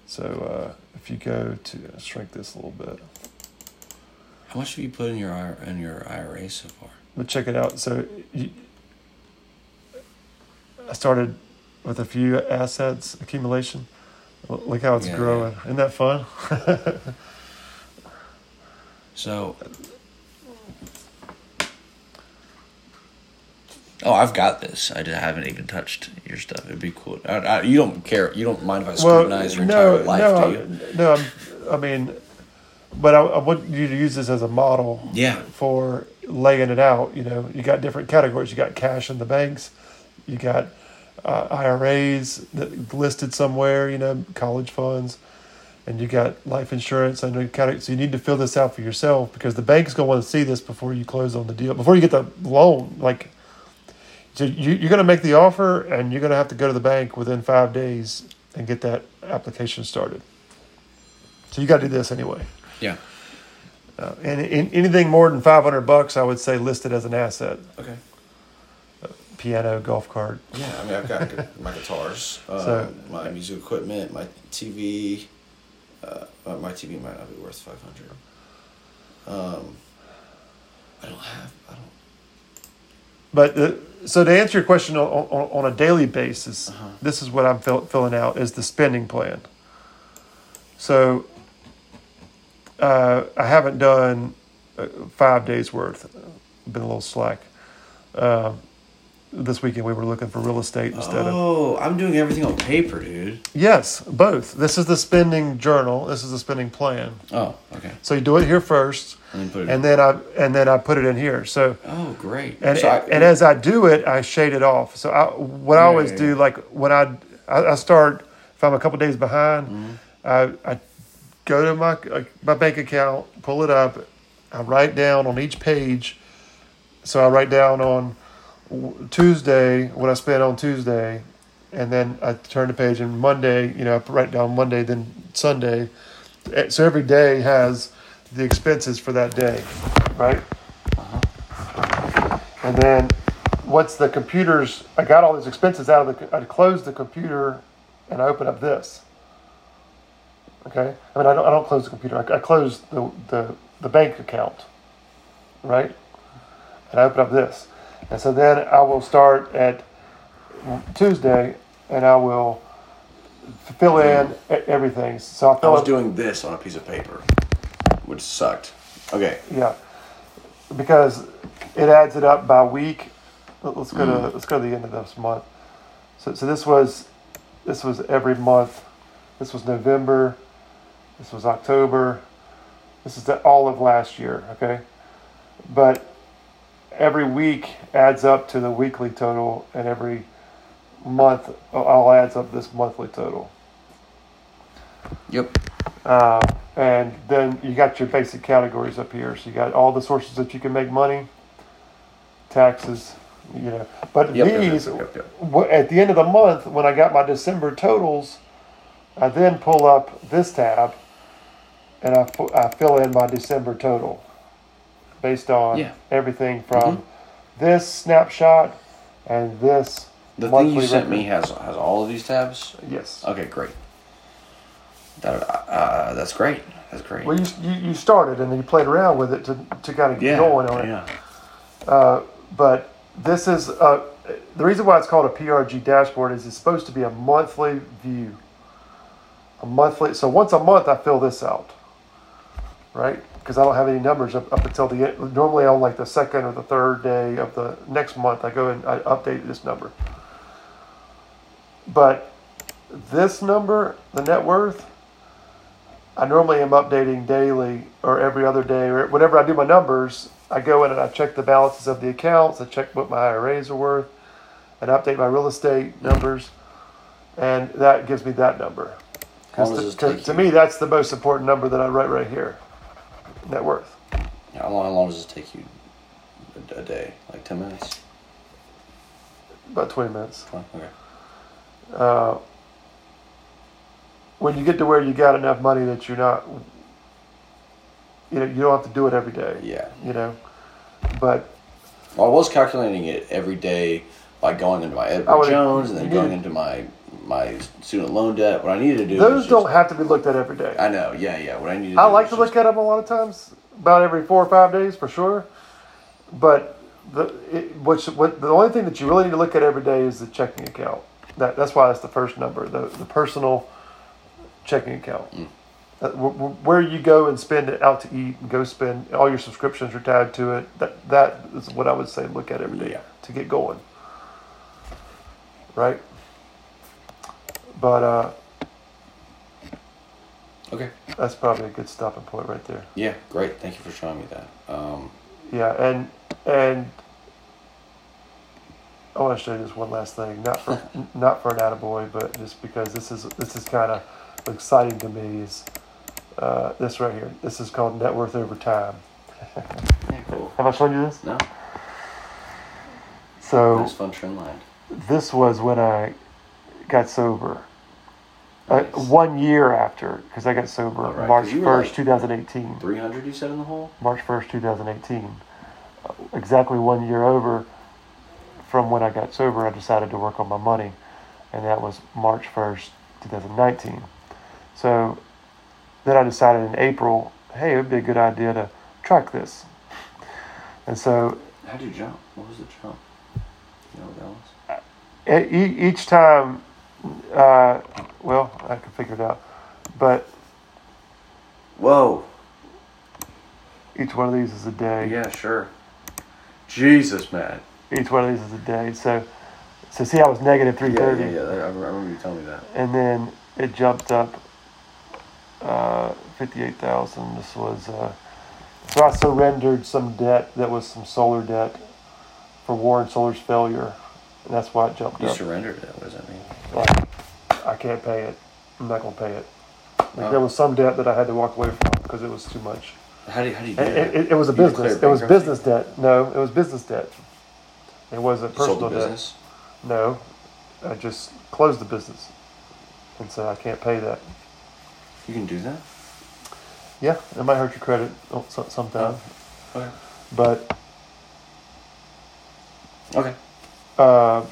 So uh, if you go to uh, shrink this a little bit, how much have you put in your in your I R A so far? But check it out. So you, I started with a few assets accumulation. Look how it's yeah, growing. Yeah. Isn't that fun? So, oh, I've got this. I just haven't even touched your stuff. It'd be cool. I, I, you don't care. You don't mind if I scrutinize well, your entire no, life, no, do you? No, I'm, I mean, but I, I want you to use this as a model yeah. for laying it out. You know, you got different categories. You got cash in the banks. You got uh, I R As that listed somewhere, you know, college funds. And you got life insurance. And you got, so you need to fill this out for yourself because the bank's going to want to see this before you close on the deal, before you get the loan, like... So you, you're going to make the offer, and you're going to have to go to the bank within five days and get that application started. So you got to do this anyway. Yeah. Uh, and, and anything more than five hundred bucks, I would say listed as an asset. Okay. Uh, piano, golf cart. Yeah, I mean, I've got my guitars, uh, so, my music equipment, my T V. Uh, my T V might not be worth five hundred. Um, I don't have. I don't. But the, so to answer your question on, on, on a daily basis, uh-huh. this is what I'm fill, filling out is the spending plan. So uh, I haven't done five days worth. I've been a little slack. Uh, this weekend we were looking for real estate instead of. Oh, I'm doing everything on paper, dude. Yes, both. This is the spending journal. This is the spending plan. Oh, okay. So you do it here first. And, then, and then I and then I put it in here. So oh, great! And so I, and as I do it, I shade it off. So I what yeah, I always yeah. do, like when I I start, if if I'm a couple days behind, mm-hmm. I, I go to my uh, my bank account, pull it up, I write down on each page. So I write down on Tuesday what I spent on Tuesday, and then I turn the page and Monday, you know, I write down Monday, then Sunday. So every day has the expenses for that day, right? Uh-huh. And then what's the computer's, I got all these expenses out of the, I closed the computer and I open up this. Okay? I mean, I don't, I don't close the computer. I, I close the, the, the bank account, right? And I open up this. And so then I will start at Tuesday and I will fill in everything. So I, I was up. doing this on a piece of paper, which sucked. Okay. Yeah. Because it adds it up by week. Let's go mm. to let's go to the end of this month. So so this was this was every month. This was November. This was October. This is the, all of last year, okay? But every week adds up to the weekly total, and every month all adds up this monthly total. Yep. Uh, and then you got your basic categories up here. So you got all the sources that you can make money, taxes, you know. But yep, these, yep, yep, yep, yep. at the end of the month, when I got my December totals, I then pull up this tab, and I, I fill in my December total based on yeah. everything from mm-hmm. this snapshot and this. The thing you sent me has has all of these tabs? Yes. Okay, great. That uh, that's great. That's great. Well, you, you you started and then you played around with it to to kind of get yeah, going on yeah. it. Uh, but this is uh, the reason why it's called a P R G dashboard is it's supposed to be a monthly view. A monthly. So once a month I fill this out, right? Because I don't have any numbers up, up until the end. Normally on like the second or the third day of the next month I go and I update this number. But this number, the net worth, I normally am updating daily or every other day. Or whenever I do my numbers, I go in and I check the balances of the accounts. I check what my I R As are worth and update my real estate numbers. And that gives me that number. Because to, to me, that's the most important number that I write right here, net worth. How long, how long does this take you a, a day? Like ten minutes? About twenty minutes. twenty, okay. Uh, when you get to where you got enough money that you're not, you know, you don't have to do it every day. Yeah. You know, but. Well, I was calculating it every day, like going into my Edward would, Jones and then going into my my student loan debt. What I needed to do. Those don't just, have to be looked at every day. I know. Yeah, yeah. What I needed. I like to look just, at them a lot of times, about every four or five days for sure, but the it, which what the only thing that you really need to look at every day is the checking account. That, that's why that's the first number, the, the personal checking account. Mm. Uh, wh- where you go and spend it out to eat and go spend, all your subscriptions are tied to it. That That is what I would say look at every day yeah. to get going. Right? But, uh... okay. That's probably a good stopping point right there. Yeah, great. Thank you for showing me that. Um, yeah, and and... I want to show you this one last thing, not for not for an attaboy, but just because this is this is kind of exciting to me is uh, this right here. This is called net worth over time. Yeah, cool. Have I shown you this? No. So nice fun trend line. This was when I got sober. Nice. Uh, one year after, because I got sober right, March first, twenty eighteen. Like three hundred you said in the hole? March first, twenty eighteen. Uh, exactly one year over. From when I got sober, I decided to work on my money, and that was March first, twenty nineteen. So then I decided in April, hey, it would be a good idea to track this. And so... How'd you jump? What was the jump? You know what that was? E- each time, uh, well, I could figure it out, but... Whoa. Each one of these is a day. Yeah, sure. Jesus, man. Each one of these is a day. So, so see, I was negative three thirty. Yeah, yeah, yeah, I remember you telling me that. And then it jumped up uh, fifty-eight thousand. This was, uh, so I surrendered some debt that was some solar debt for Warren Solar's failure. And that's why it jumped you up. You surrendered it, what does that mean? Like, I can't pay it. I'm not going to pay it. Like, oh. There was some debt that I had to walk away from because it was too much. How do you, how do, you do and, that? It, it, it was a you business. It was business debt. No, it was business debt. It wasn't you personal sold the business? Debt. No, I just closed the business, and so I can't pay that. You can do that. Yeah, it might hurt your credit sometime. Oh. Okay. But. Okay. Uh,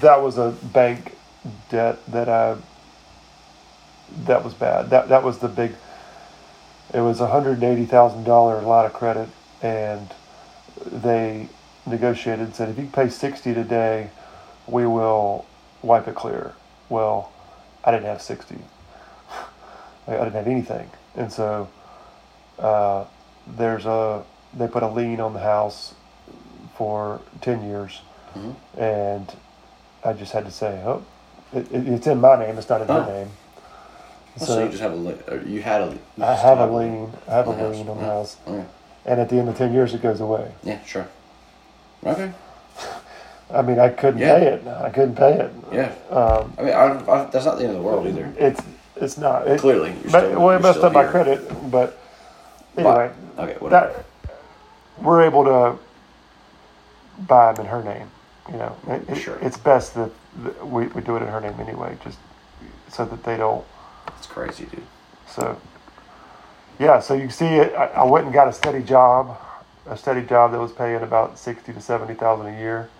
that was a bank debt that I. That was bad. That that was the big. It was a hundred and eighty thousand dollar line of credit, and they negotiated and said, if you pay sixty today, we will wipe it clear. Well, I didn't have sixty. I didn't have anything, and so uh, there's a they put a lien on the house for ten years, mm-hmm. and I just had to say, oh, it, it, it's in my name. It's not in oh. her name. So, so you just have a lien, or you had a lien. I have a lien. I have a lien on the house. Okay. And at the end of ten years, it goes away. Yeah, sure. Okay. I mean, I couldn't yeah. pay it. I couldn't pay it. Yeah. Um, I mean, I, I, that's not the end of the world either. It's it's not. It, Clearly. You're but, still, well, it messed up my credit, but anyway. But, okay, whatever. That, we're able to buy them in her name. You know, it, sure. It, it's best that we, we do it in her name anyway, just so that they don't. It's crazy, dude. So, yeah, so you see it. I, I went and got a steady job, a steady job that was paying about sixty thousand to seventy thousand dollars a year.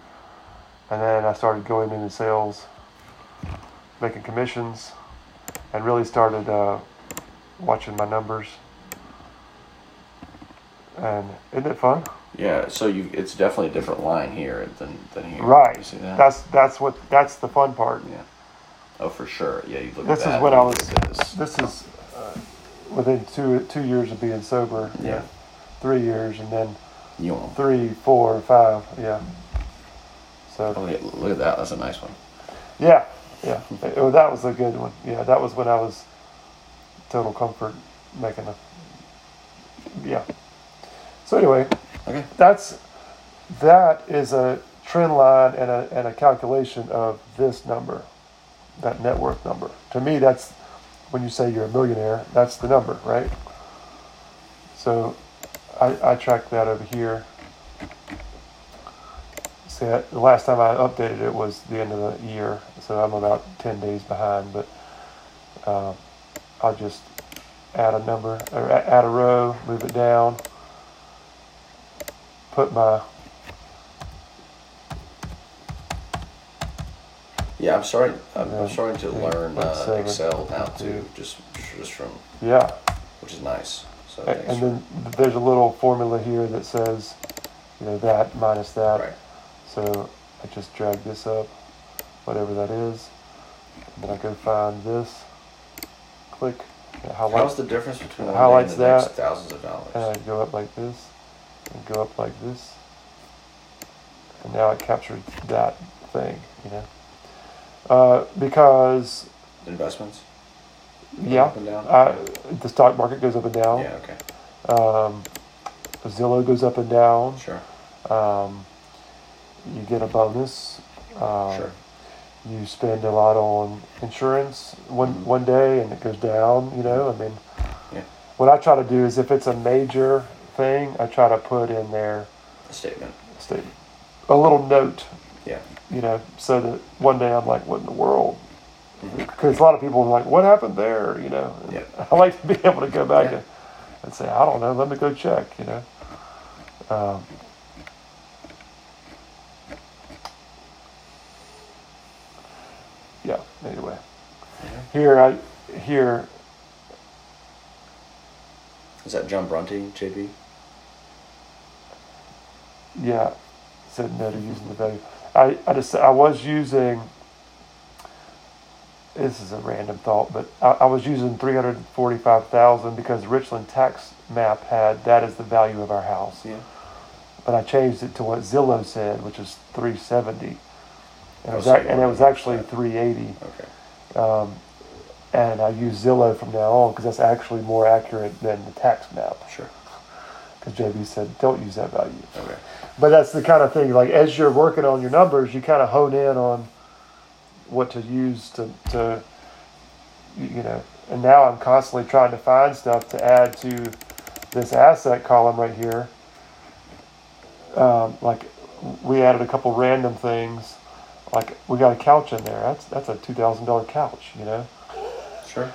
And then I started going into sales, making commissions, and really started uh, watching my numbers. And isn't it fun? Yeah, so you it's definitely a different line here than, than here. Right. You see that? That's that's what that's the fun part. Yeah. Oh, for sure. Yeah, you look this at that. This is what I was... This, this is uh, within two two years of being sober. Yeah. yeah. Three years, and then you three, four, five. Yeah. So. Oh, yeah, look at that. That's a nice one. Yeah. Yeah. it, well, that was a good one. Yeah, that was when I was total comfort making a... Yeah. So, anyway. Okay. That's... That is a trend line and a, and a calculation of this number. That net worth number. To me, that's when you say you're a millionaire, that's the number, right? So I, I tracked that over here. See, I, the last time I updated it was the end of the year, so I'm about ten days behind, but uh, I'll just add a number, or add a row, move it down, put my... Yeah, I'm starting. I'm, I'm starting to learn uh, Excel now too, just just from yeah, which is nice. So and, and then there's a little formula here that says, you know, that minus that. Right. So I just drag this up, whatever that is, and then I go find this. Click. How's the difference between one highlights and the that? Next thousands of dollars. And I go up like this, and go up like this, and now it captured that thing. You know. Uh, because investments, yeah, up and down. I, the stock market goes up and down. Yeah, okay. Um, Zillow goes up and down. Sure. Um, you get a bonus. Um, sure. You spend a lot on insurance one mm-hmm. one day, and it goes down. You know, I mean, yeah. What I try to do is if it's a major thing, I try to put in there a statement, a statement, a little note. Yeah. You know, so that one day I'm like, what in the world? Because a lot of people are like, what happened there? You know, yeah. I like to be able to go back yeah. and, and say, I don't know, let me go check, you know. Um, yeah, anyway. Yeah. Here, I, here. Is that John Bronte, J B? Yeah, said no to using the value. I, I just I was using. This is a random thought, but I, I was using three hundred forty-five thousand because Richland tax map had that as the value of our house. Yeah. But I changed it to what Zillow said, which is three seventy, and, oh, and it was actually three eighty. Okay. Um, and I use Zillow from now on because that's actually more accurate than the tax map. Sure. Because J B said don't use that value. Okay. But that's the kind of thing, like, as you're working on your numbers, you kind of hone in on what to use to, to you know, and now I'm constantly trying to find stuff to add to this asset column right here. Um, like we added a couple random things, like we got a couch in there. That's that's a two thousand dollar couch, you know. Sure.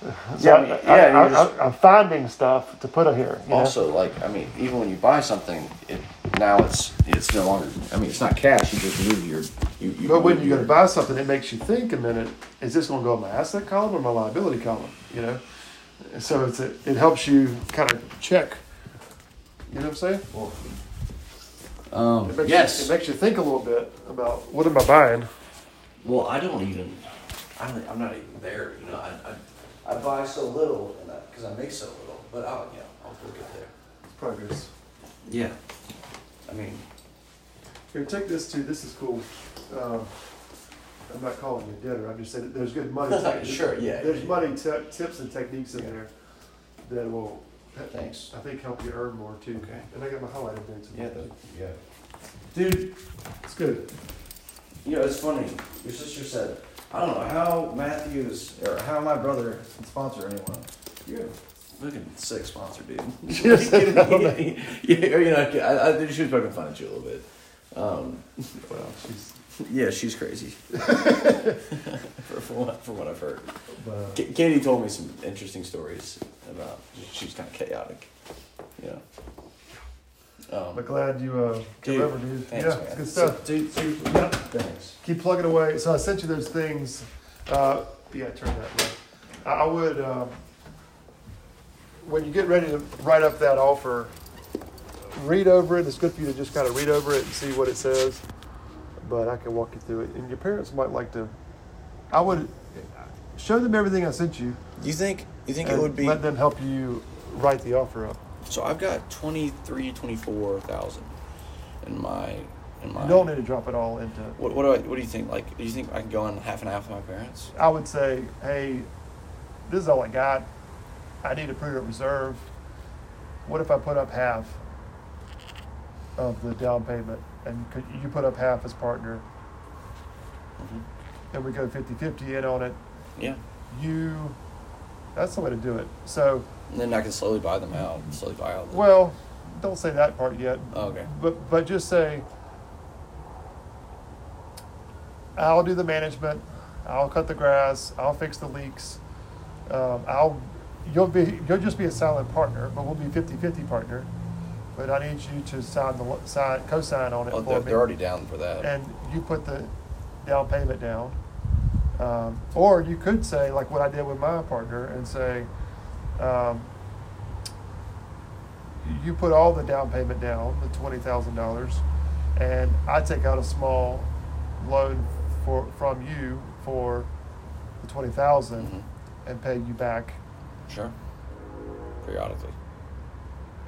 So yeah, I mean, yeah I, I, I, just, I'm finding stuff to put up here. Also, know? like I mean, even when you buy something, it, now it's it's no longer. I mean, it's not cash. You just move your. You, you but when you're going to buy something, it makes you think a minute: is this going to go in my asset column or my liability column? You know, so it's a, it helps you kind of check. You know what I'm saying? Well, um, it makes yes, you, it makes you think a little bit about what am I buying. Well, I don't even. I don't, I'm not even there. You know, I. I I buy so little, and because I, I make so little, but I'll, yeah, I'll get there. It's progress. Yeah. I mean. Here, take this too. This is cool. Um, I'm not calling you a debtor. I'm just saying that there's good money. Sure, there's, yeah. There's yeah. money t- tips and techniques in yeah. there that will, Thanks. I think, help you earn more too. Okay. And I got my highlighter there too. Yeah, that, yeah. Dude, it's good. You know, it's funny. Your sister said, I don't know how Matthew's, or how my brother can sponsor anyone. You're looking sick sponsor, dude. Just kidding. You, you, you know, I, I, she was poking fun at you a little bit. Um, well, she's... Yeah, she's crazy. for, for, what, for what I've heard. But, K- Katie told me some interesting stories about, she's kind of chaotic. Yeah. Um, but glad you uh, came over, dude. Thanks, yeah, man. It's good stuff. So, dude, dude, yeah. Thanks. Keep plugging away. So I sent you those things. Uh, yeah, turn that way. I would, uh, when you get ready to write up that offer, read over it. It's good for you to just kind of read over it and see what it says. But I can walk you through it. And your parents might like to, I would show them everything I sent you. You think, you think it would be? Let them help you write the offer up. So I've got twenty-three, twenty-four thousand in my in my. You don't need to drop it all into. What what do I, what do you think? Like, do you think I can go on half and half with my parents? I would say, hey, this is all I got. I need a prudent reserve. What if I put up half of the down payment, and could you put up half as partner? Mm-hmm. And we go fifty-fifty in on it. Yeah. You. That's the way to do it. So. And then I can slowly buy them out, slowly buy out. Well, don't say that part yet. Oh, okay. But but just say, I'll do the management, I'll cut the grass, I'll fix the leaks, um, I'll you'll be you'll just be a silent partner, but we'll be fifty-fifty partner. But I need you to sign the sign co-sign on it. Oh, for they're, me. They're already down for that. And you put the down payment down, um, or you could say like what I did with my partner and say. Um, you put all the down payment down, the twenty thousand dollars, and I take out a small loan for from you for the twenty thousand dollars mm-hmm. and pay you back. Sure. Periodically.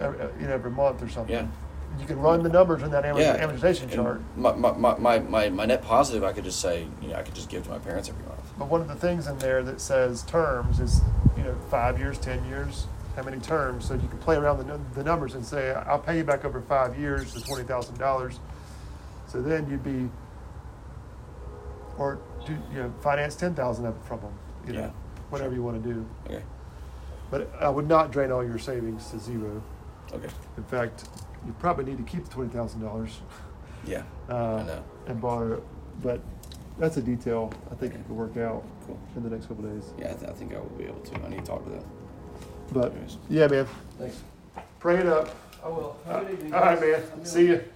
Every, you know, every month or something. Yeah. You can run the numbers in that amortization yeah. chart. My, my, my, my, my net positive, I could just say, you know, I could just give to my parents every month. But one of the things in there that says terms is, you know, five years, ten years, how many terms? So you can play around the the numbers and say, I'll pay you back over five years the twenty thousand dollars. So then you'd be, or do, you know, finance ten thousand up from them, you know, yeah, whatever sure. you want to do. Okay. But I would not drain all your savings to zero. Okay. In fact, you probably need to keep the twenty thousand dollars. Yeah. Uh, I know. And borrow it, but. That's a detail I think okay. it could work out cool. in the next couple of days. Yeah, I, th- I think I will be able to. I need to talk to them. But, anyways. Yeah, man. Thanks. Pray it up. I will. Have a good evening, guys. All right, man. See you.